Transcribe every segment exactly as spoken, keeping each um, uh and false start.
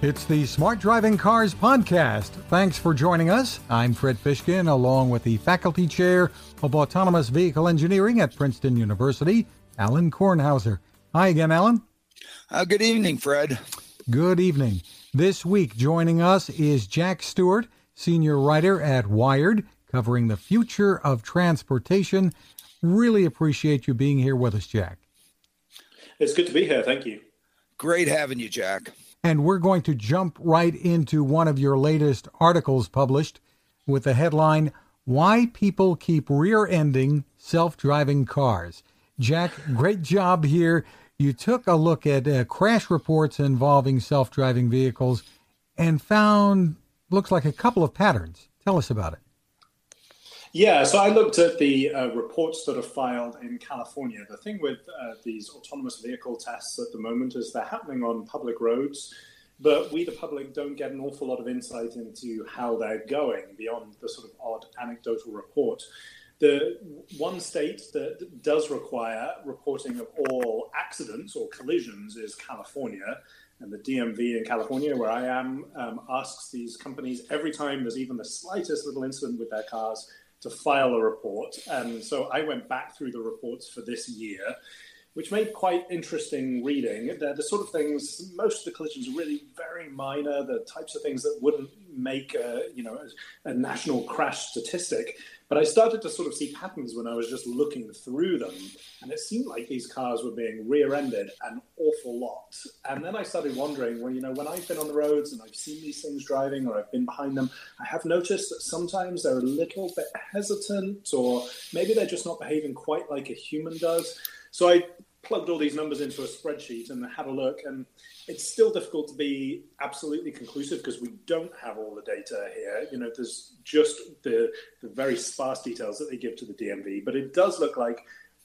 It's the Smart Driving Cars podcast. Thanks for joining us. I'm Fred Fishkin, along with the faculty chair of Autonomous Vehicle Engineering at Princeton University, Alan Kornhauser. Hi again, Alan. Uh, good evening, Fred. Good evening. This week joining us is Jack Stewart, senior writer at Wired, covering the future of transportation. Really appreciate you being here with us, Jack. It's good to be here. Thank you. Great having you, Jack. And we're going to jump right into one of your latest articles published with the headline, Why People Keep Rear-Ending Self-Driving Cars. Jack, great job here. You took a look at uh, crash reports involving self-driving vehicles and found, looks like, a couple of patterns. Tell us about it. Yeah, so I looked at the uh, reports that are filed in California. The thing with uh, these autonomous vehicle tests at the moment is they're happening on public roads, but we, the public, don't get an awful lot of insight into how they're going beyond the sort of odd anecdotal report. The one state that does require reporting of all accidents or collisions is California. And the D M V in California, where I am, um, asks these companies every time there's even the slightest little incident with their cars to file a report. And so I went back through the reports for this year, which made quite interesting reading. They're the sort of things, most of the collisions are really very minor, the types of things that wouldn't make a, you know, a national crash statistic. But I started to sort of see patterns when I was just looking through them. And it seemed like these cars were being rear-ended an awful lot. And then I started wondering, well, you know, when I've been on the roads and I've seen these things driving or I've been behind them, I have noticed that sometimes they're a little bit hesitant or maybe they're just not behaving quite like a human does. So I plugged all these numbers into a spreadsheet and had a look, and it's still difficult to be absolutely conclusive because we don't have all the data here. You know, there's just the, the very sparse details that they give to the D M V, but it does look like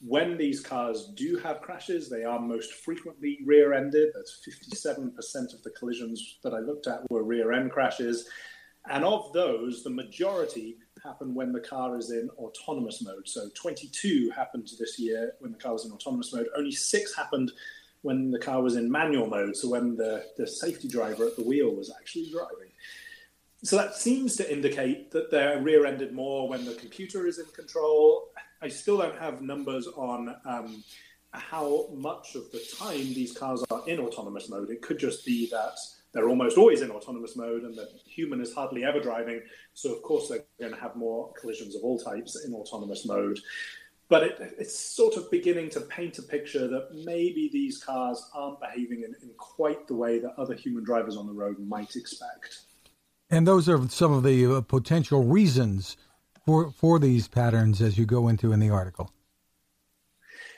when these cars do have crashes, they are most frequently rear-ended. That's fifty-seven percent of the collisions that I looked at were rear-end crashes, and of those, the majority happen when the car is in autonomous mode. So twenty-two happened this year when the car was in autonomous mode. Only six happened when the car was in manual mode, so when the, the safety driver at the wheel was actually driving. So that seems to indicate that they're rear-ended more when the computer is in control. I still don't have numbers on um, how much of the time these cars are in autonomous mode. It could just be that they're almost always in autonomous mode and the human is hardly ever driving. So, of course, they're going to have more collisions of all types in autonomous mode. But it, it's sort of beginning to paint a picture that maybe these cars aren't behaving in, in quite the way that other human drivers on the road might expect. And those are some of the uh, potential reasons for, for these patterns as you go into in the article.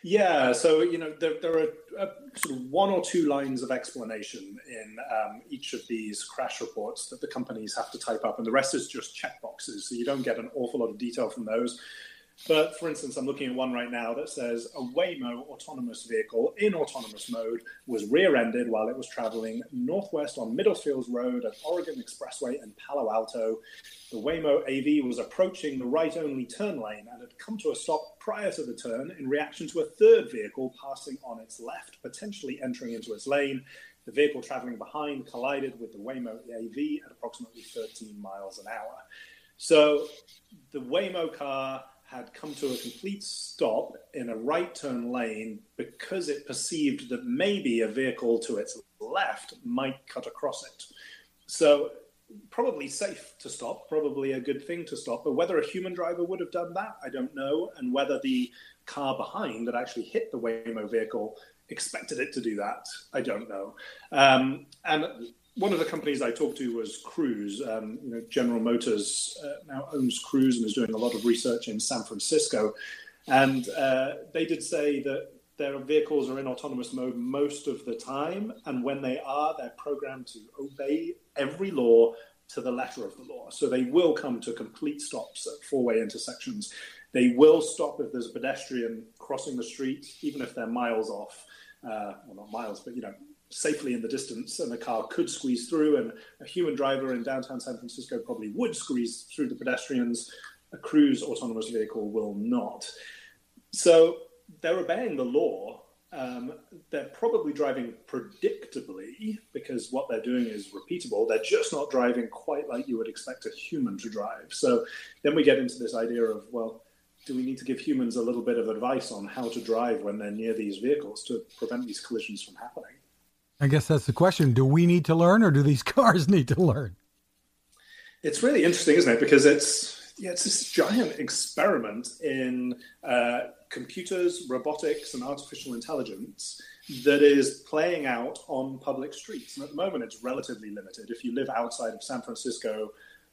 Yeah, so, you know, there, there are uh, sort of one or two lines of explanation in um, each of these crash reports that the companies have to type up, and the rest is just checkboxes, so you don't get an awful lot of detail from those. But, for instance, I'm looking at one right now that says a Waymo autonomous vehicle in autonomous mode was rear-ended while it was traveling northwest on Middlefield Road at Oregon Expressway in Palo Alto. The Waymo A V was approaching the right-only turn lane and had come to a stop prior to the turn in reaction to a third vehicle passing on its left, potentially entering into its lane. The vehicle traveling behind collided with the Waymo A V at approximately thirteen miles an hour. So the Waymo car had come to a complete stop in a right turn lane because it perceived that maybe a vehicle to its left might cut across it. So probably safe to stop, probably a good thing to stop, but whether a human driver would have done that, I don't know, and whether the car behind that actually hit the Waymo vehicle expected it to do that, I don't know. Um, and one of the companies I talked to was Cruise. Um, you know, General Motors uh, now owns Cruise and is doing a lot of research in San Francisco. And uh, they did say that Their vehicles are in autonomous mode most of the time, and when they are, they're programmed to obey every law to the letter of the law. So they will come to complete stops at four-way intersections. They will stop if there's a pedestrian crossing the street, even if they're miles off. Uh, well, not miles, but, you know, safely in the distance, and a car could squeeze through, and a human driver in downtown San Francisco probably would squeeze through the pedestrians. A Cruise autonomous vehicle will not. So they're obeying the law. Um, they're probably driving predictably because what they're doing is repeatable. They're just not driving quite like you would expect a human to drive. So then we get into this idea of, well, do we need to give humans a little bit of advice on how to drive when they're near these vehicles to prevent these collisions from happening? I guess that's the question. Do we need to learn, or do these cars need to learn? It's really interesting, isn't it? Because it's, yeah, it's this giant experiment in uh, computers, robotics, and artificial intelligence that is playing out on public streets. And at the moment, it's relatively limited. If you live outside of San Francisco,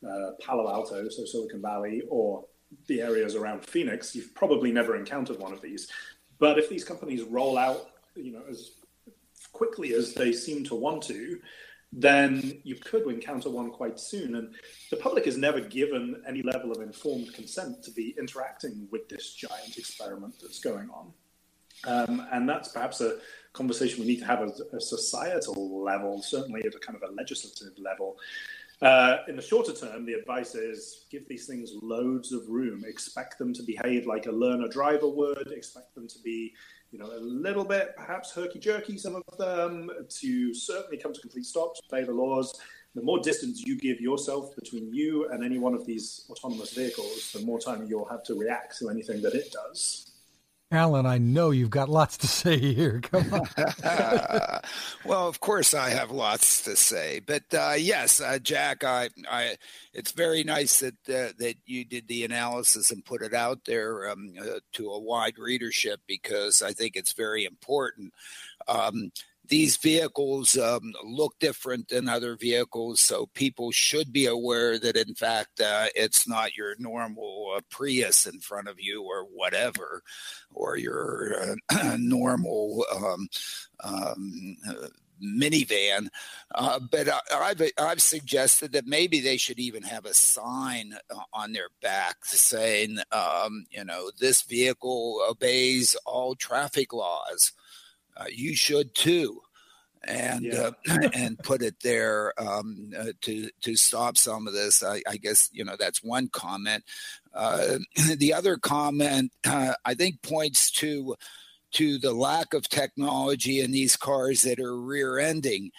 uh, Palo Alto, so Silicon Valley, or the areas around Phoenix, you've probably never encountered one of these. But if these companies roll out, you know, as quickly as they seem to want to, then you could encounter one quite soon. And the public is never given any level of informed consent to be interacting with this giant experiment that's going on. Um, and that's perhaps a conversation we need to have at a societal level, certainly at a kind of a legislative level. Uh, in the shorter term, the advice is give these things loads of room. Expect them to behave like a learner driver would. Expect them to be, you know, a little bit perhaps herky-jerky, some of them, to certainly come to complete stops, obey the laws. The more distance you give yourself between you and any one of these autonomous vehicles, the more time you'll have to react to anything that it does. Alan, I know you've got lots to say here. Come on. Well, of course I have lots to say, but uh, yes, uh, Jack, I, I, it's very nice that uh, that you did the analysis and put it out there um, uh, to a wide readership, because I think it's very important. Um, These vehicles um, look different than other vehicles, so people should be aware that, in fact, uh, it's not your normal uh, Prius in front of you or whatever, or your uh, normal um, um, uh, minivan. Uh, but I, I've, I've suggested that maybe they should even have a sign on their back saying, um, you know, this vehicle obeys all traffic laws. Uh, you should too, and yeah. uh, and put it there um, uh, to to stop some of this. I, I guess you know that's one comment. Uh, the other comment uh, I think points to to the lack of technology in these cars that are rear-ending.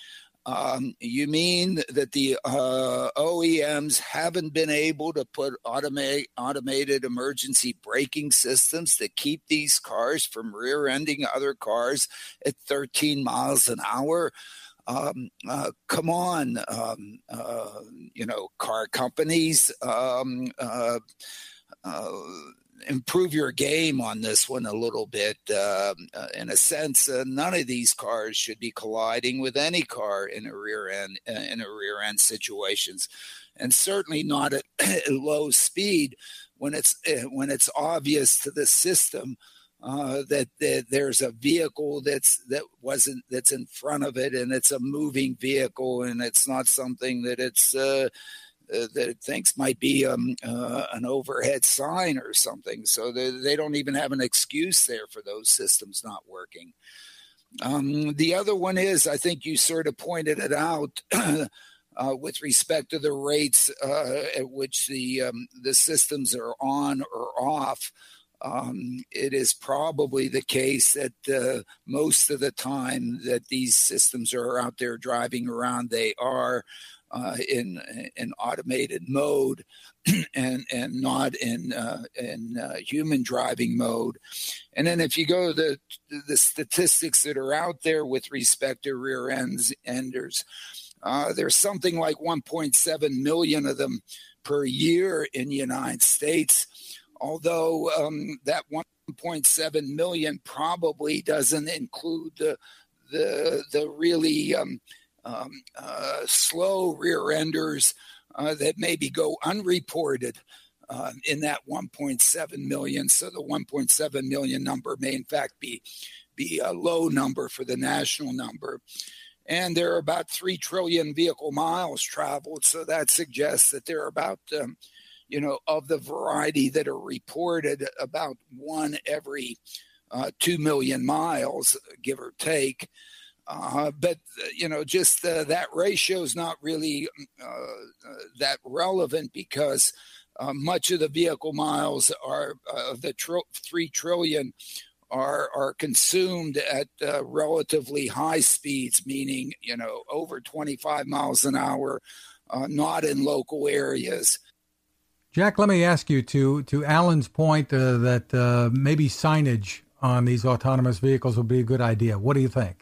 Um, you mean that the uh, O E Ms haven't been able to put automa- automated emergency braking systems to keep these cars from rear-ending other cars at thirteen miles an hour? Um, uh, come on, um, uh, you know, car companies. Um, uh, uh, Improve your game on this one a little bit. Uh, in a sense, uh, none of these cars should be colliding with any car in a rear end uh, in a rear end situations, and certainly not at, at low speed when it's when it's obvious to the system uh, that, that there's a vehicle that's that wasn't that's in front of it, and it's a moving vehicle, and it's not something that it's. Uh, Uh, that it thinks might be um, uh, an overhead sign or something. So they, they don't even have an excuse there for those systems not working. Um, the other one is, I think you sort of pointed it out uh, with respect to the rates uh, at which the, um, the systems are on or off. Um, it is probably the case that uh, most of the time that these systems are out there driving around, they are uh, in in automated mode and and not in uh, in uh, human driving mode. And then if you go to the the statistics that are out there with respect to rear ends enders, uh, there's something like one point seven million of them per year in the United States. Although um, that one point seven million probably doesn't include the the, the really um, um, uh, slow rear-enders uh, that maybe go unreported uh, in that one point seven million. So the one point seven million number may in fact be be a low number for the national number. And there are about three trillion vehicle miles traveled. So that suggests that there are about, um, you know, of the variety that are reported, about one every uh, two million miles, give or take. Uh, but, you know, just uh, that ratio is not really uh, that relevant because uh, much of the vehicle miles are uh, the tr- three trillion are are consumed at uh, relatively high speeds, meaning, you know, over twenty-five miles an hour, uh, not in local areas. Jack, let me ask you to to Alan's point uh, that uh, maybe signage on these autonomous vehicles would be a good idea. What do you think?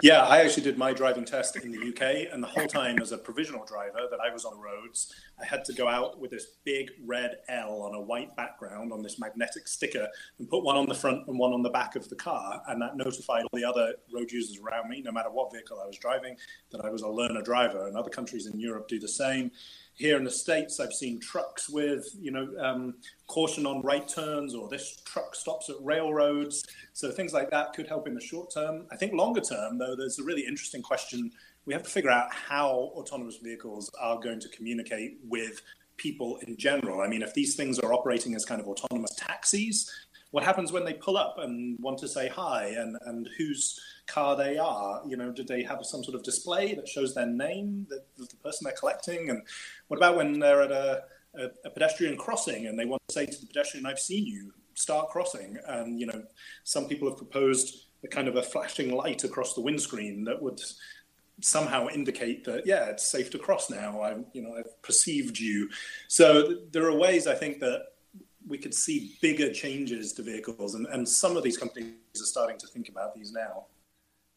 Yeah, I actually did my driving test in the U K, and the whole time as a provisional driver that I was on the roads, I had to go out with this big red L on a white background on this magnetic sticker and put one on the front and one on the back of the car, and that notified all the other road users around me, no matter what vehicle I was driving, that I was a learner driver, and other countries in Europe do the same. Here in the States, I've seen trucks with, you know, um, caution on right turns, or this truck stops at railroads. So things like that could help in the short term. I think longer term, though, there's a really interesting question. We have to figure out how autonomous vehicles are going to communicate with people in general. I mean, if these things are operating as kind of autonomous taxis, what happens when they pull up and want to say hi and, and whose car they are? You know, do they have some sort of display that shows their name, the, the person they're collecting? And what about when they're at a, a, a pedestrian crossing and they want to say to the pedestrian, I've seen you, start crossing? And, you know, some people have proposed a kind of a flashing light across the windscreen that would somehow indicate that, yeah, it's safe to cross now. I, you know, I've perceived you. So th- there are ways, I think, that we could see bigger changes to vehicles. And, and some of these companies are starting to think about these now.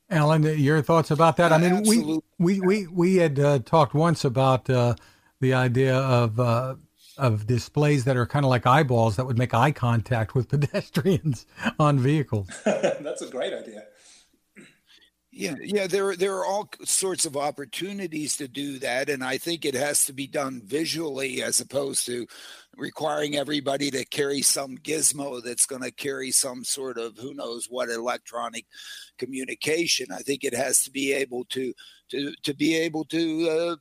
Alan, your thoughts about that? Yeah, I mean, absolutely. we we we we had uh, talked once about uh, the idea of uh, of displays that are kind of like eyeballs that would make eye contact with pedestrians on vehicles. That's a great idea. Yeah, yeah, there, there are all sorts of opportunities to do that, and I think it has to be done visually as opposed to requiring everybody to carry some gizmo that's going to carry some sort of who knows what electronic communication. I think it has to be able to to, to be able to uh,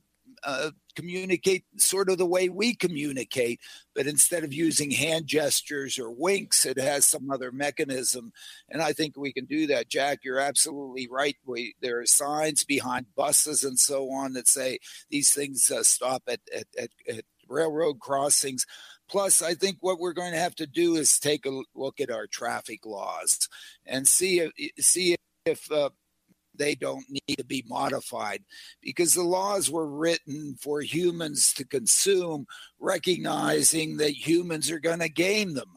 uh, communicate sort of the way we communicate, but instead of using hand gestures or winks, it has some other mechanism. And I think we can do that. Jack, you're absolutely right. We, there are signs behind buses and so on that say these things uh, stop at, at, at, at railroad crossings. Plus, I think what we're going to have to do is take a look at our traffic laws and see if, see if uh, they don't need to be modified, because the laws were written for humans to consume, recognizing that humans are going to game them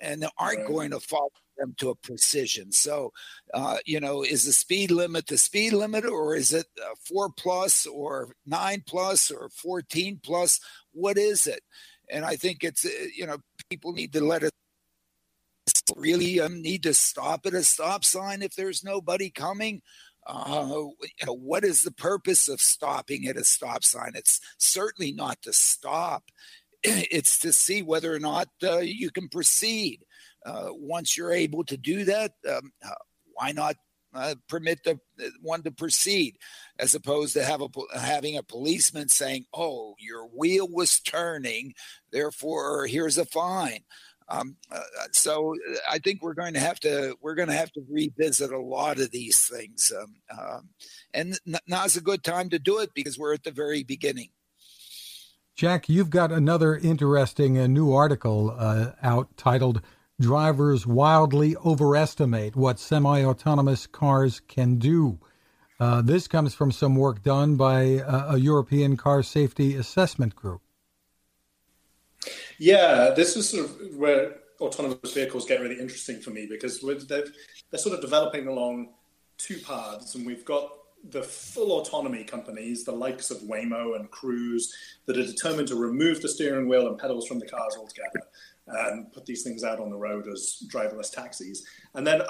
and they aren't right. going to follow them to a precision. So, uh, you know, is the speed limit the speed limit, or is it uh, four plus or nine plus or fourteen plus? What is it? And I think it's, uh, you know, people need to let it really um, need to stop at a stop sign if there's nobody coming. Uh, you know, what is the purpose of stopping at a stop sign? It's certainly not to stop. It's to see whether or not uh, you can proceed. Uh, once you're able to do that, um, uh, why not uh, permit the uh, one to proceed, as opposed to have a, having a policeman saying, oh, your wheel was turning, therefore here's a fine. Um, uh, so I think we're going to have to we're going to have to revisit a lot of these things, um, um, and n- now's a good time to do it because we're at the very beginning. Jack, you've got another interesting uh, new article uh, out titled "Drivers Wildly Overestimate What Semi-Autonomous Cars Can Do." Uh, this comes from some work done by uh, a European car safety assessment group. Yeah, this is sort of where autonomous vehicles get really interesting for me, because we're, they're sort of developing along two paths, and we've got the full autonomy companies, the likes of Waymo and Cruise, that are determined to remove the steering wheel and pedals from the cars altogether and put these things out on the road as driverless taxis. And then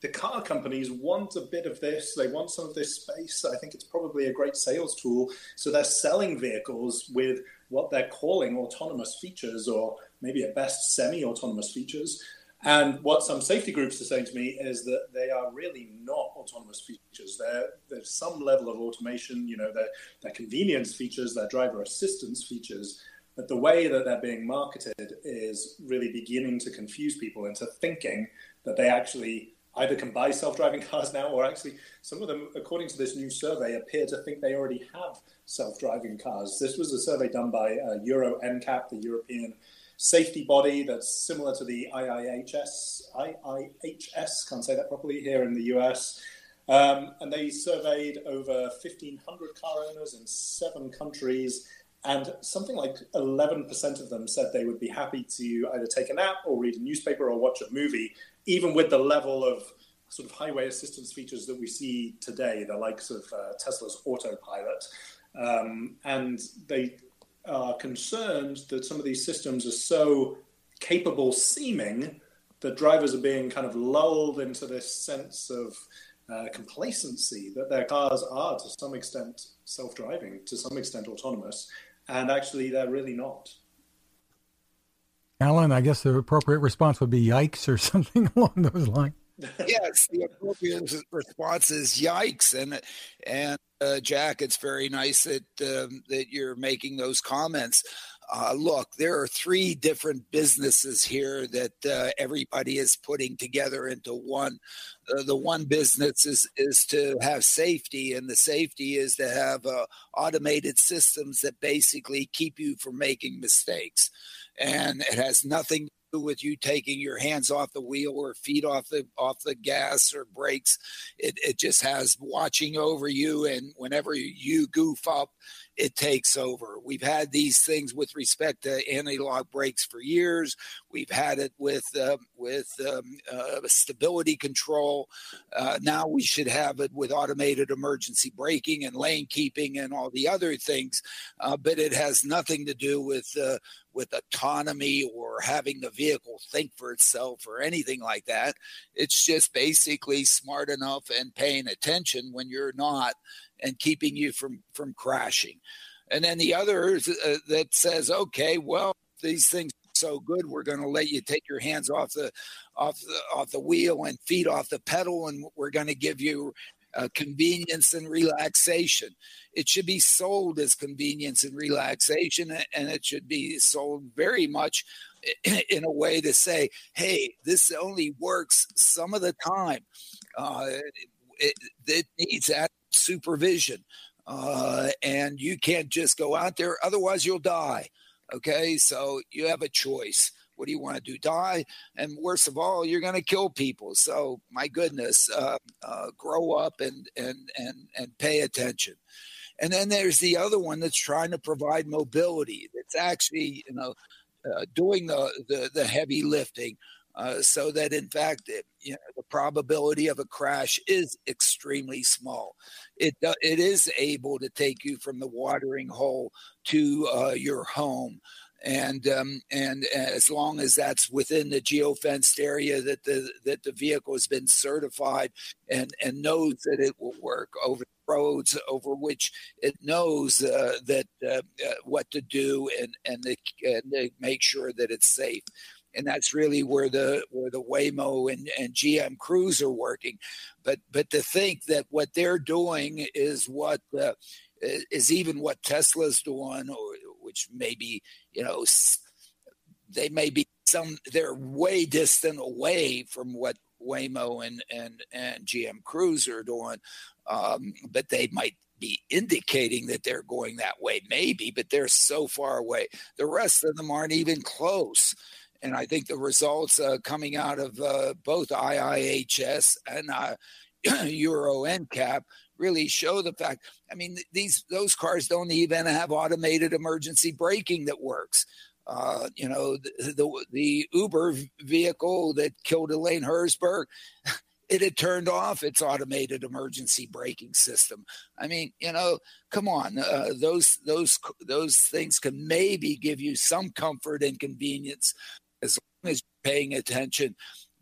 the car companies want a bit of this. They want some of this space. I think it's probably a great sales tool. So they're selling vehicles with what they're calling autonomous features, or maybe at best semi-autonomous features. And what some safety groups are saying to me is that they are really not autonomous features. They're, there's some level of automation, you know, they're, they're convenience features, they're driver assistance features, but the way that they're being marketed is really beginning to confuse people into thinking that they actually either can buy self-driving cars now, or actually some of them, according to this new survey, appear to think they already have self-driving cars. This was a survey done by uh, Euro N C A P, the European safety body that's similar to the I I H S, I I H S, can't say that properly, here in the U S. Um, and they surveyed over fifteen hundred car owners in seven countries, and something like eleven percent of them said they would be happy to either take a nap or read a newspaper or watch a movie, even with the level of sort of highway assistance features that we see today, the likes of uh, Tesla's autopilot. Um, and they are concerned that some of these systems are so capable seeming that drivers are being kind of lulled into this sense of uh, complacency that their cars are to some extent self-driving, to some extent autonomous, and actually they're really not. Alan, I guess the appropriate response would be yikes or something along those lines. Yes, the appropriate response is yikes, and and uh, Jack, it's very nice that um, that you're making those comments. Uh, look, there are three different businesses here that uh, everybody is putting together into one. Uh, the one business is, is to have safety, and the safety is to have uh, automated systems that basically keep you from making mistakes. And it has nothing to do with you taking your hands off the wheel or feet off the off the gas or brakes. It it just has watching over you, and whenever you goof up, it takes over. We've had these things with respect to anti-lock brakes for years. We've had it with uh, with um, uh, stability control. Uh, now we should have it with automated emergency braking and lane keeping and all the other things. Uh, but it has nothing to do with uh, with autonomy or having the vehicle think for itself or anything like that. It's just basically smart enough and paying attention when you're not, and keeping you from, from crashing. And then the other uh, that says, okay, well, these things are so good, we're going to let you take your hands off the off the, off the wheel and feet off the pedal, and we're going to give you uh, convenience and relaxation. It should be sold as convenience and relaxation, and it should be sold very much in a way to say, hey, this only works some of the time. Uh, it, it needs that supervision, uh, and you can't just go out there, otherwise you'll die. Okay, so you have a choice. What do you want to do? Die? And worst of all, you're going to kill people. So my goodness, uh, uh, grow up and and and and pay attention. And then there's the other one that's trying to provide mobility. That's actually, you know, uh, doing the, the the heavy lifting. Uh, so that, in fact, it, you know, the probability of a crash is extremely small. It uh, it is able to take you from the watering hole to uh, your home, and um, and as long as that's within the geofenced area that the that the vehicle has been certified and and knows that it will work over roads over which it knows uh, that uh, uh, what to do and and to, and to make sure that it's safe. And that's really where the where the Waymo and, and G M Cruise are working, but but to think that what they're doing is what uh, is even what Tesla's doing, or which maybe you know they may be some they're way distant away from what Waymo and and, and G M Cruise are doing, um, but they might be indicating that they're going that way, maybe, but they're so far away. The rest of them aren't even close. And I think the results uh, coming out of uh, both I I H S and uh, Euro N C A P really show the fact. I mean, these those cars don't even have automated emergency braking that works. Uh, you know, the, the the Uber vehicle that killed Elaine Herzberg, it had turned off its automated emergency braking system. I mean, you know, come on, uh, those those those things can maybe give you some comfort and convenience as long as you're paying attention,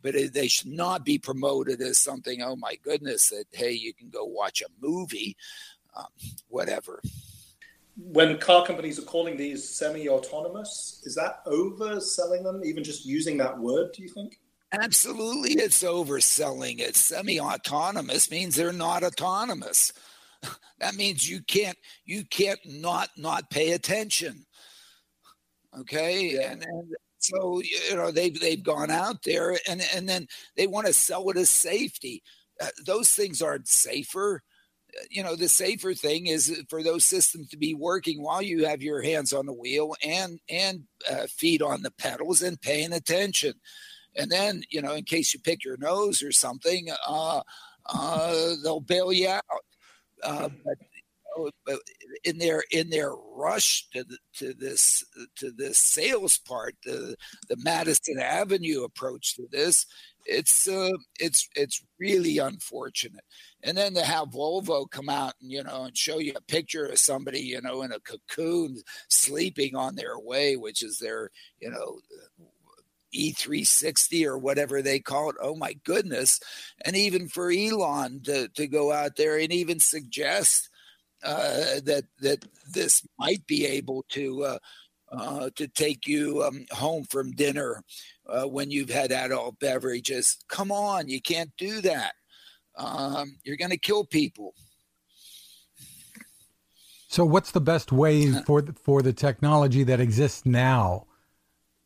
but they should not be promoted as something, oh my goodness, that, hey, you can go watch a movie, um, whatever. When car companies are calling these semi-autonomous, is that overselling them, even just using that word, do you think? Absolutely, it's overselling it. Semi-autonomous means they're not autonomous. That means you can't you can't not not pay attention. Okay, yeah. and, and so you know they've they've gone out there and and then they want to sell it as safety. Uh, those things aren't safer. You know, the safer thing is for those systems to be working while you have your hands on the wheel and and uh, feet on the pedals and paying attention. And then, you know, in case you pick your nose or something, uh, uh, they'll bail you out. Uh, but, you know, but in their in their rush to the, to this to this sales part, the the Madison Avenue approach to this, it's uh, it's it's really unfortunate. And then to have Volvo come out and you know and show you a picture of somebody you know in a cocoon sleeping on their way, which is their you know. E three sixty or whatever they call it. Oh my goodness. And even for Elon to, to go out there and even suggest uh, that that this might be able to uh, uh, to take you um, home from dinner uh, when you've had adult beverages. Come on, you can't do that. Um, you're going to kill people. So what's the best way for the, for the technology that exists now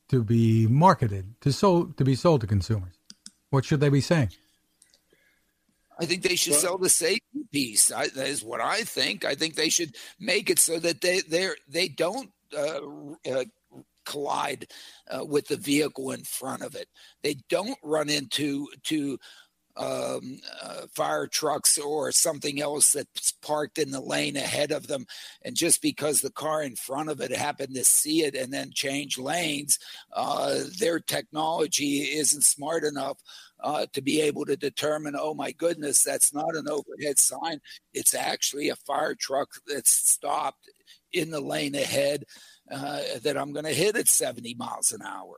to be marketed, to sold, to be sold to consumers? What should they be saying? I think they should well, sell the safety piece. I, that is what I think. I think they should make it so that they they they don't uh, uh, collide uh, with the vehicle in front of it. They don't run into to um, uh, fire trucks or something else that's parked in the lane ahead of them. And just because the car in front of it happened to see it and then change lanes, uh, their technology isn't smart enough uh, to be able to determine, oh my goodness, that's not an overhead sign. It's actually a fire truck that's stopped in the lane ahead uh, that I'm going to hit at seventy miles an hour.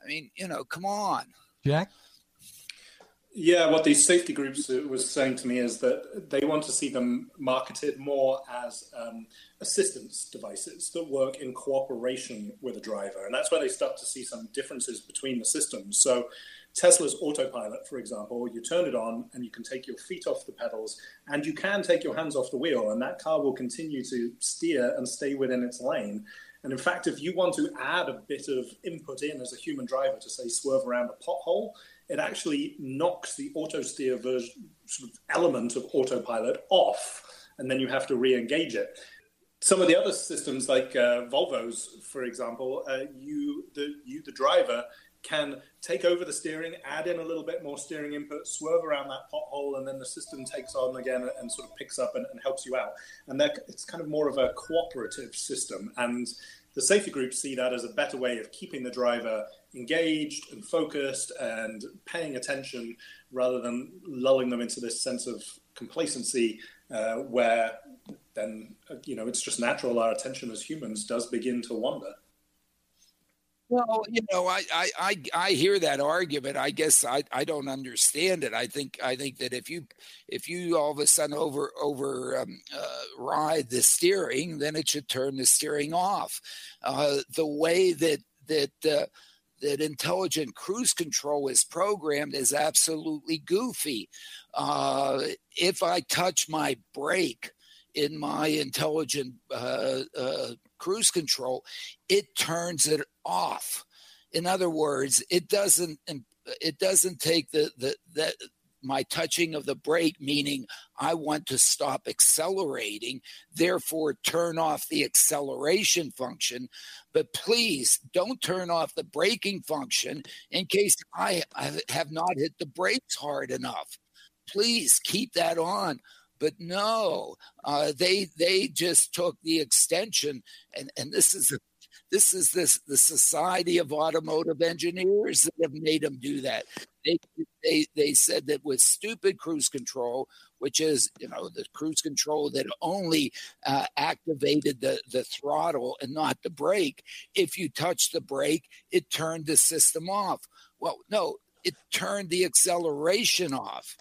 I mean, you know, come on. Jack? Yeah, what these safety groups was saying to me is that they want to see them marketed more as um, assistance devices that work in cooperation with a driver. And that's where they start to see some differences between the systems. So Tesla's autopilot, for example, you turn it on and you can take your feet off the pedals and you can take your hands off the wheel, and that car will continue to steer and stay within its lane. And in fact, if you want to add a bit of input in as a human driver to, say, swerve around a pothole, it actually knocks the auto steer version, sort of element of autopilot off, and then you have to re-engage it. Some of the other systems, like uh, Volvo's, for example, uh, you, the, you, the driver, can take over the steering, add in a little bit more steering input, swerve around that pothole, and then the system takes on again and sort of picks up and, and helps you out. And that, it's kind of more of a cooperative system. And the safety groups see that as a better way of keeping the driver engaged and focused and paying attention, rather than lulling them into this sense of complacency uh, where then, you know, it's just natural. Our attention as humans does begin to wander. Well, you know, I, I, I, I hear that argument. I guess I, I don't understand it. I think I think that if you if you all of a sudden over over um, uh, ride the steering, then it should turn the steering off. Uh, the way that that uh, that intelligent cruise control is programmed is absolutely goofy. Uh, if I touch my brake in my intelligent uh, uh, cruise control, it turns it off. In other words, it doesn't it doesn't take the the, the my touching of the brake, meaning I want to stop accelerating, therefore turn off the acceleration function. But please don't turn off the braking function in case I, I have not hit the brakes hard enough. Please keep that on. But no, uh, they they just took the extension, and, and this is a This is this the Society of Automotive Engineers that have made them do that. They they they said that with stupid cruise control, which is you know the cruise control that only uh, activated the, the throttle and not the brake. If you touch the brake, it turned the system off. Well, no, it turned the acceleration off.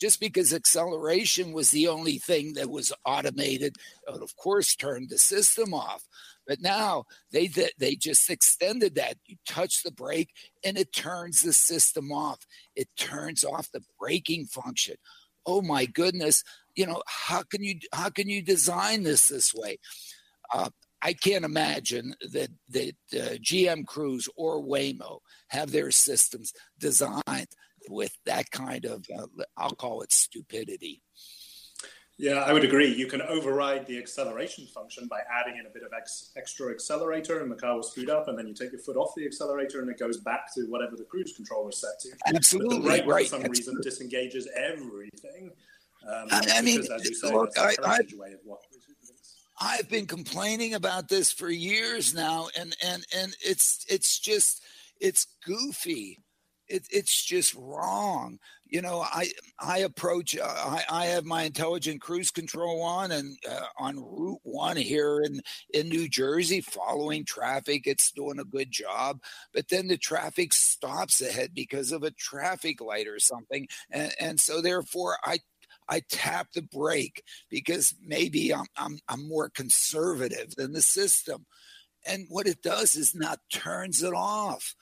just because acceleration was the only thing that was automated, and of course turned the system off. But now they they just extended that. You touch the brake and it turns the system off. It turns off the braking function. Oh my goodness! You know, how can you how can you design this this way? Uh, I can't imagine that that uh, G M Cruise or Waymo have their systems designed with that kind of, uh, I'll call it stupidity. Yeah, I would agree. You can override the acceleration function by adding in a bit of ex- extra accelerator, and the car will speed up, and then you take your foot off the accelerator and it goes back to whatever the cruise control was set to. Absolutely. But the brake, right. for some Absolutely. reason, disengages everything. Um, I, I mean, because, as you say, look, that's I, a I, way of what I've been complaining about this for years now, and and, and it's it's just, it's goofy. It, it's just wrong. You know, I I approach, uh, I, I have my intelligent cruise control on and uh, on Route One here in, in New Jersey, following traffic. It's doing a good job. But then the traffic stops ahead because of a traffic light or something. And, and so therefore, I I tap the brake because maybe I'm, I'm I'm more conservative than the system. And what it does is not turns it off.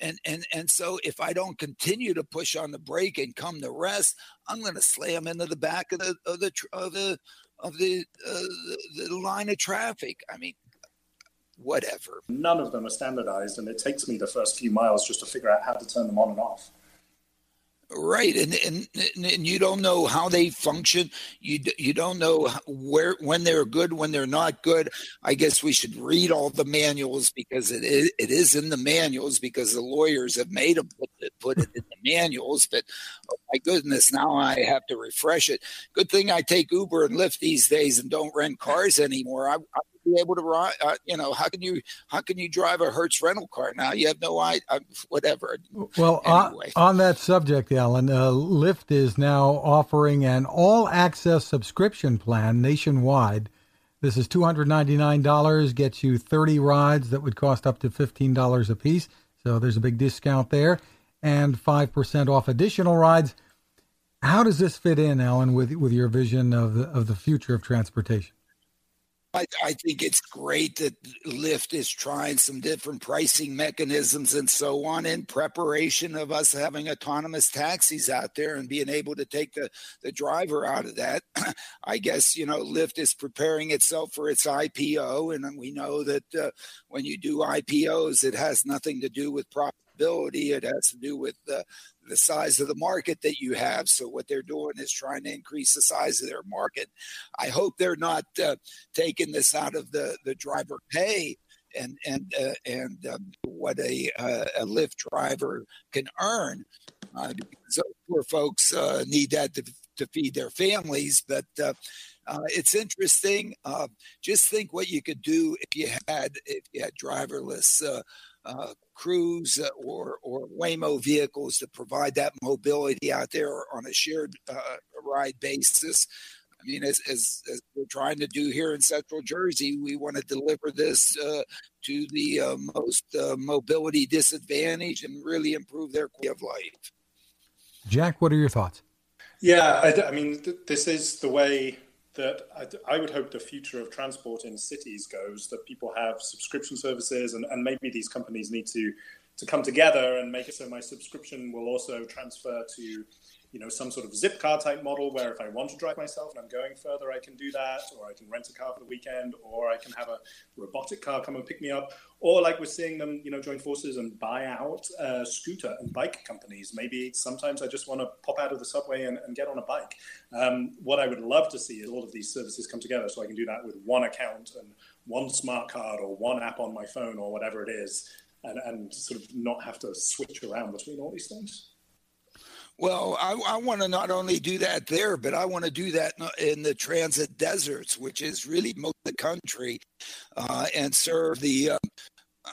And and and so if I don't continue to push on the brake and come to rest, I'm going to slam into the back of the of the of the of the, uh, the line of traffic. I mean, whatever. None of them are standardized, and it takes me the first few miles just to figure out how to turn them on and off. Right, and and, and you don't know how they function. You you don't know where when they're good, when they're not good. I guess we should read all the manuals because it it is in the manuals because the lawyers have made them put it, put it in the manuals. But oh my goodness, now I have to refresh it. Good thing I take Uber and Lyft these days and don't rent cars anymore. I, I be able to ride, uh, you know, how can you how can you drive a Hertz rental car now? You have no idea, whatever. Well, anyway. on, on that subject, Alan, uh, Lyft is now offering an all-access subscription plan nationwide. This is two hundred ninety-nine dollars, gets you thirty rides that would cost up to fifteen dollars a piece. So there's a big discount there, and five percent off additional rides. How does this fit in, Alan, with, with your vision of the, of the future of transportation? I, I think it's great that Lyft is trying some different pricing mechanisms and so on in preparation of us having autonomous taxis out there and being able to take the, the driver out of that. I guess, you know, Lyft is preparing itself for its I P O, and we know that uh, when you do I P Os, it has nothing to do with profitability. It has to do with uh, the size of the market that you have. So what they're doing is trying to increase the size of their market. I hope they're not uh, taking this out of the, the driver pay and and uh, and um, what a, uh, a Lyft driver can earn. Uh, so poor folks uh, need that to, to feed their families. But uh, uh, it's interesting. Uh, just think what you could do if you had if you had driverless uh, uh, Cruise or or Waymo vehicles to provide that mobility out there on a shared uh, ride basis. I mean, as, as, as we're trying to do here in Central Jersey, we want to deliver this uh, to the uh, most uh, mobility disadvantaged and really improve their quality of life. Jack, what are your thoughts? Yeah, I, I mean, th- this is the way that I, I would hope the future of transport in cities goes, that people have subscription services, and, and maybe these companies need to, to come together and make it so my subscription will also transfer to, you know, some sort of zip car type model where if I want to drive myself and I'm going further, I can do that, or I can rent a car for the weekend, or I can have a robotic car come and pick me up. Or like we're seeing them, you know, join forces and buy out uh, scooter and bike companies. Maybe sometimes I just want to pop out of the subway and, and get on a bike. Um, what I would love to see is all of these services come together so I can do that with one account and one smart card or one app on my phone or whatever it is, and, and sort of not have to switch around between all these things. Well, I, I want to not only do that there, but I want to do that in the transit deserts, which is really most of the country, uh, and serve the uh,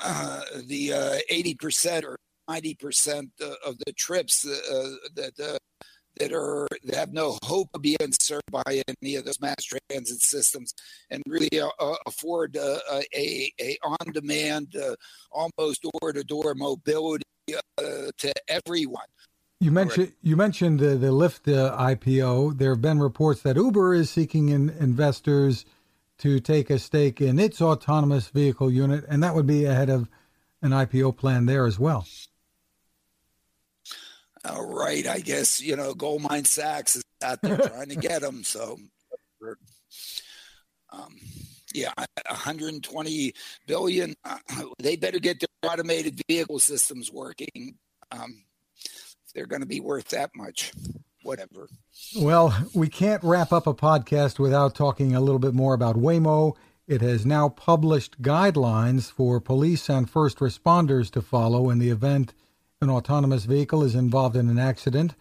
uh, the uh, eighty percent or ninety percent of the trips uh, that uh, that are that have no hope of being served by any of those mass transit systems, and really uh, afford uh, a a on-demand, uh, almost door-to-door mobility uh, to everyone. You mentioned you mentioned the, the Lyft uh, I P O. There have been reports that Uber is seeking in, investors to take a stake in its autonomous vehicle unit, and that would be ahead of an I P O plan there as well. All right, I guess, you know, Goldman Sachs is out there trying to get them. So, um, yeah, one hundred twenty billion dollars. Uh, they better get their automated vehicle systems working. Um, if they're going to be worth that much, whatever. Well, we can't wrap up a podcast without talking a little bit more about Waymo. It has now published guidelines for police and first responders to follow in the event an autonomous vehicle is involved in an accident,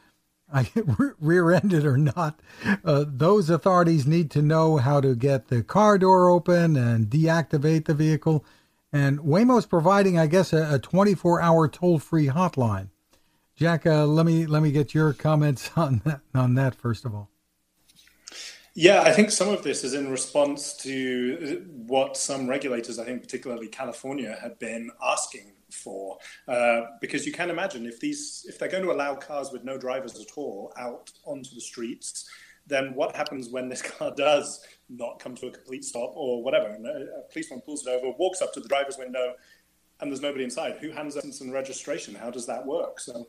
I re- rear-ended or not. Uh, those authorities need to know how to get the car door open and deactivate the vehicle. And Waymo's providing, I guess, a, a twenty-four hour toll-free hotline. Jack, uh, let me let me get your comments on that, on that first of all. Yeah, I think some of this is in response to what some regulators, I think particularly California, had been asking for, uh, because you can imagine if these if they're going to allow cars with no drivers at all out onto the streets, then what happens when this car does not come to a complete stop or whatever? And a, a policeman pulls it over, walks up to the driver's window, and there's nobody inside. Who hands them some registration? How does that work? So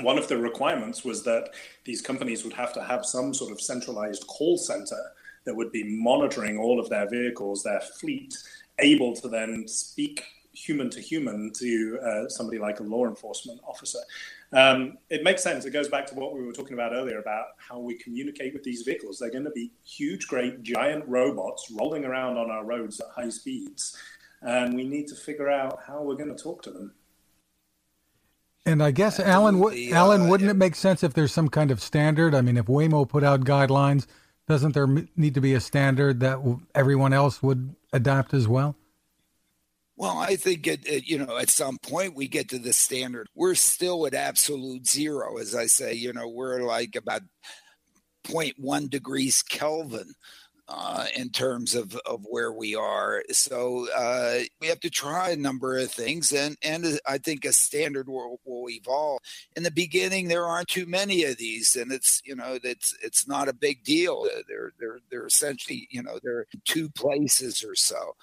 one of the requirements was that these companies would have to have some sort of centralized call center that would be monitoring all of their vehicles, their fleet, able to then speak human to human to uh, somebody like a law enforcement officer. Um, it makes sense. It goes back to what we were talking about earlier about how we communicate with these vehicles. They're going to be huge, great, giant robots rolling around on our roads at high speeds. And we need to figure out how we're going to talk to them. And I guess, and Alan, the, uh, Alan, wouldn't it make sense if there's some kind of standard? I mean, if Waymo put out guidelines, doesn't there need to be a standard that everyone else would adapt as well? Well, I think, it, it, you know, at some point we get to the standard. We're still at absolute zero. As I say, you know, we're like about zero point one degrees Kelvin uh, in terms of, of where we are. So uh, we have to try a number of things. And, and I think a standard will, will evolve. In the beginning, there aren't too many of these. And it's, you know, it's, it's not a big deal. They're, they're, they're essentially, you know, they're two places or so.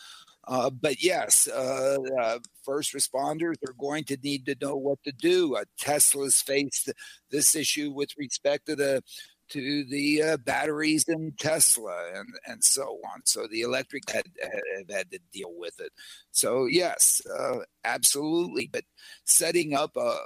Uh, but yes, uh, uh, first responders are going to need to know what to do. Uh, Tesla's faced this issue with respect to the to the uh, batteries in Tesla and, and so on. So the electric had, had, had to deal with it. So yes, uh, absolutely. But setting up a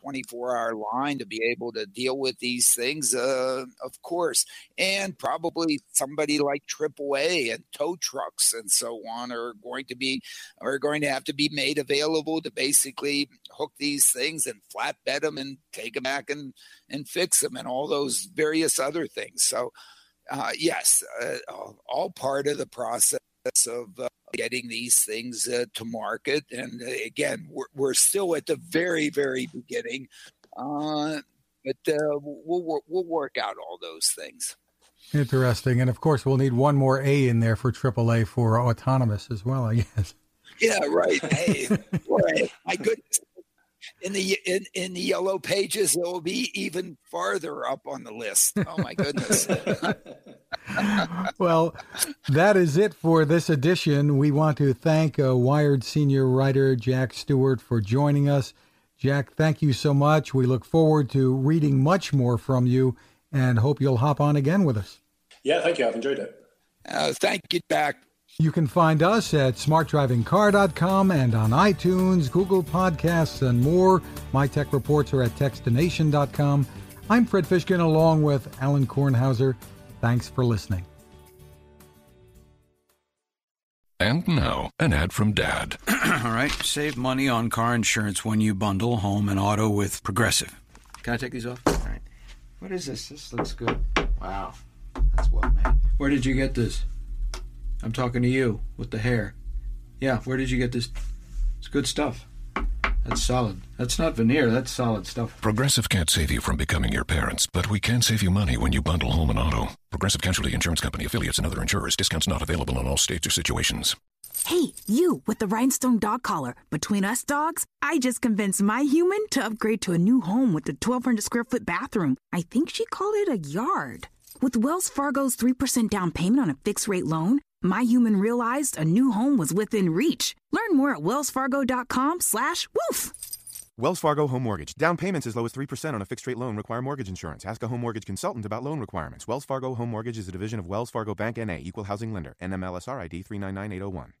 twenty-four hour line to be able to deal with these things, uh, of course, and probably somebody like triple A and tow trucks and so on are going to be are going to have to be made available to basically hook these things and flatbed them and take them back and, and fix them and all those. Those various other things. So, uh, yes, uh, all part of the process of uh, getting these things uh, to market. And uh, again, we're, we're still at the very, very beginning, uh, but uh, we'll we'll work out all those things. Interesting. And of course, we'll need one more A in there for triple A for autonomous as well, I guess. Yeah, right. Hey, boy, my goodness. In the in, in the yellow pages, it will be even farther up on the list. Oh, my goodness. Well, that is it for this edition. We want to thank uh, Wired senior writer Jack Stewart for joining us. Jack, thank you so much. We look forward to reading much more from you and hope you'll hop on again with us. Yeah, thank you. I've enjoyed it. Uh, thank you, Jack. You can find us at smart driving car dot com and on iTunes, Google Podcasts, and more. My tech reports are at text a nation dot com. I'm Fred Fishkin along with Alan Kornhauser. Thanks for listening. And now, an ad from Dad. All right. Save money on car insurance when you bundle home and auto with Progressive. Can I take these off? All right. What is this? This looks good. Wow. That's well made. Where did you get this? I'm talking to you with the hair. Yeah, where did you get this? It's good stuff. That's solid. That's not veneer. That's solid stuff. Progressive can't save you from becoming your parents, but we can save you money when you bundle home and auto. Progressive Casualty Insurance Company, affiliates, and other insurers. Discounts not available in all states or situations. Hey, you with the rhinestone dog collar. Between us dogs, I just convinced my human to upgrade to a new home with a twelve hundred square foot bathroom. I think she called it a yard. With Wells Fargo's three percent down payment on a fixed rate loan, my human realized a new home was within reach. Learn more at wellsfargo.com slash woof. Wells Fargo Home Mortgage. Down payments as low as three percent on a fixed rate loan require mortgage insurance. Ask a home mortgage consultant about loan requirements. Wells Fargo Home Mortgage is a division of Wells Fargo Bank N A Equal housing lender. N M L S R I D three nine nine eight zero one.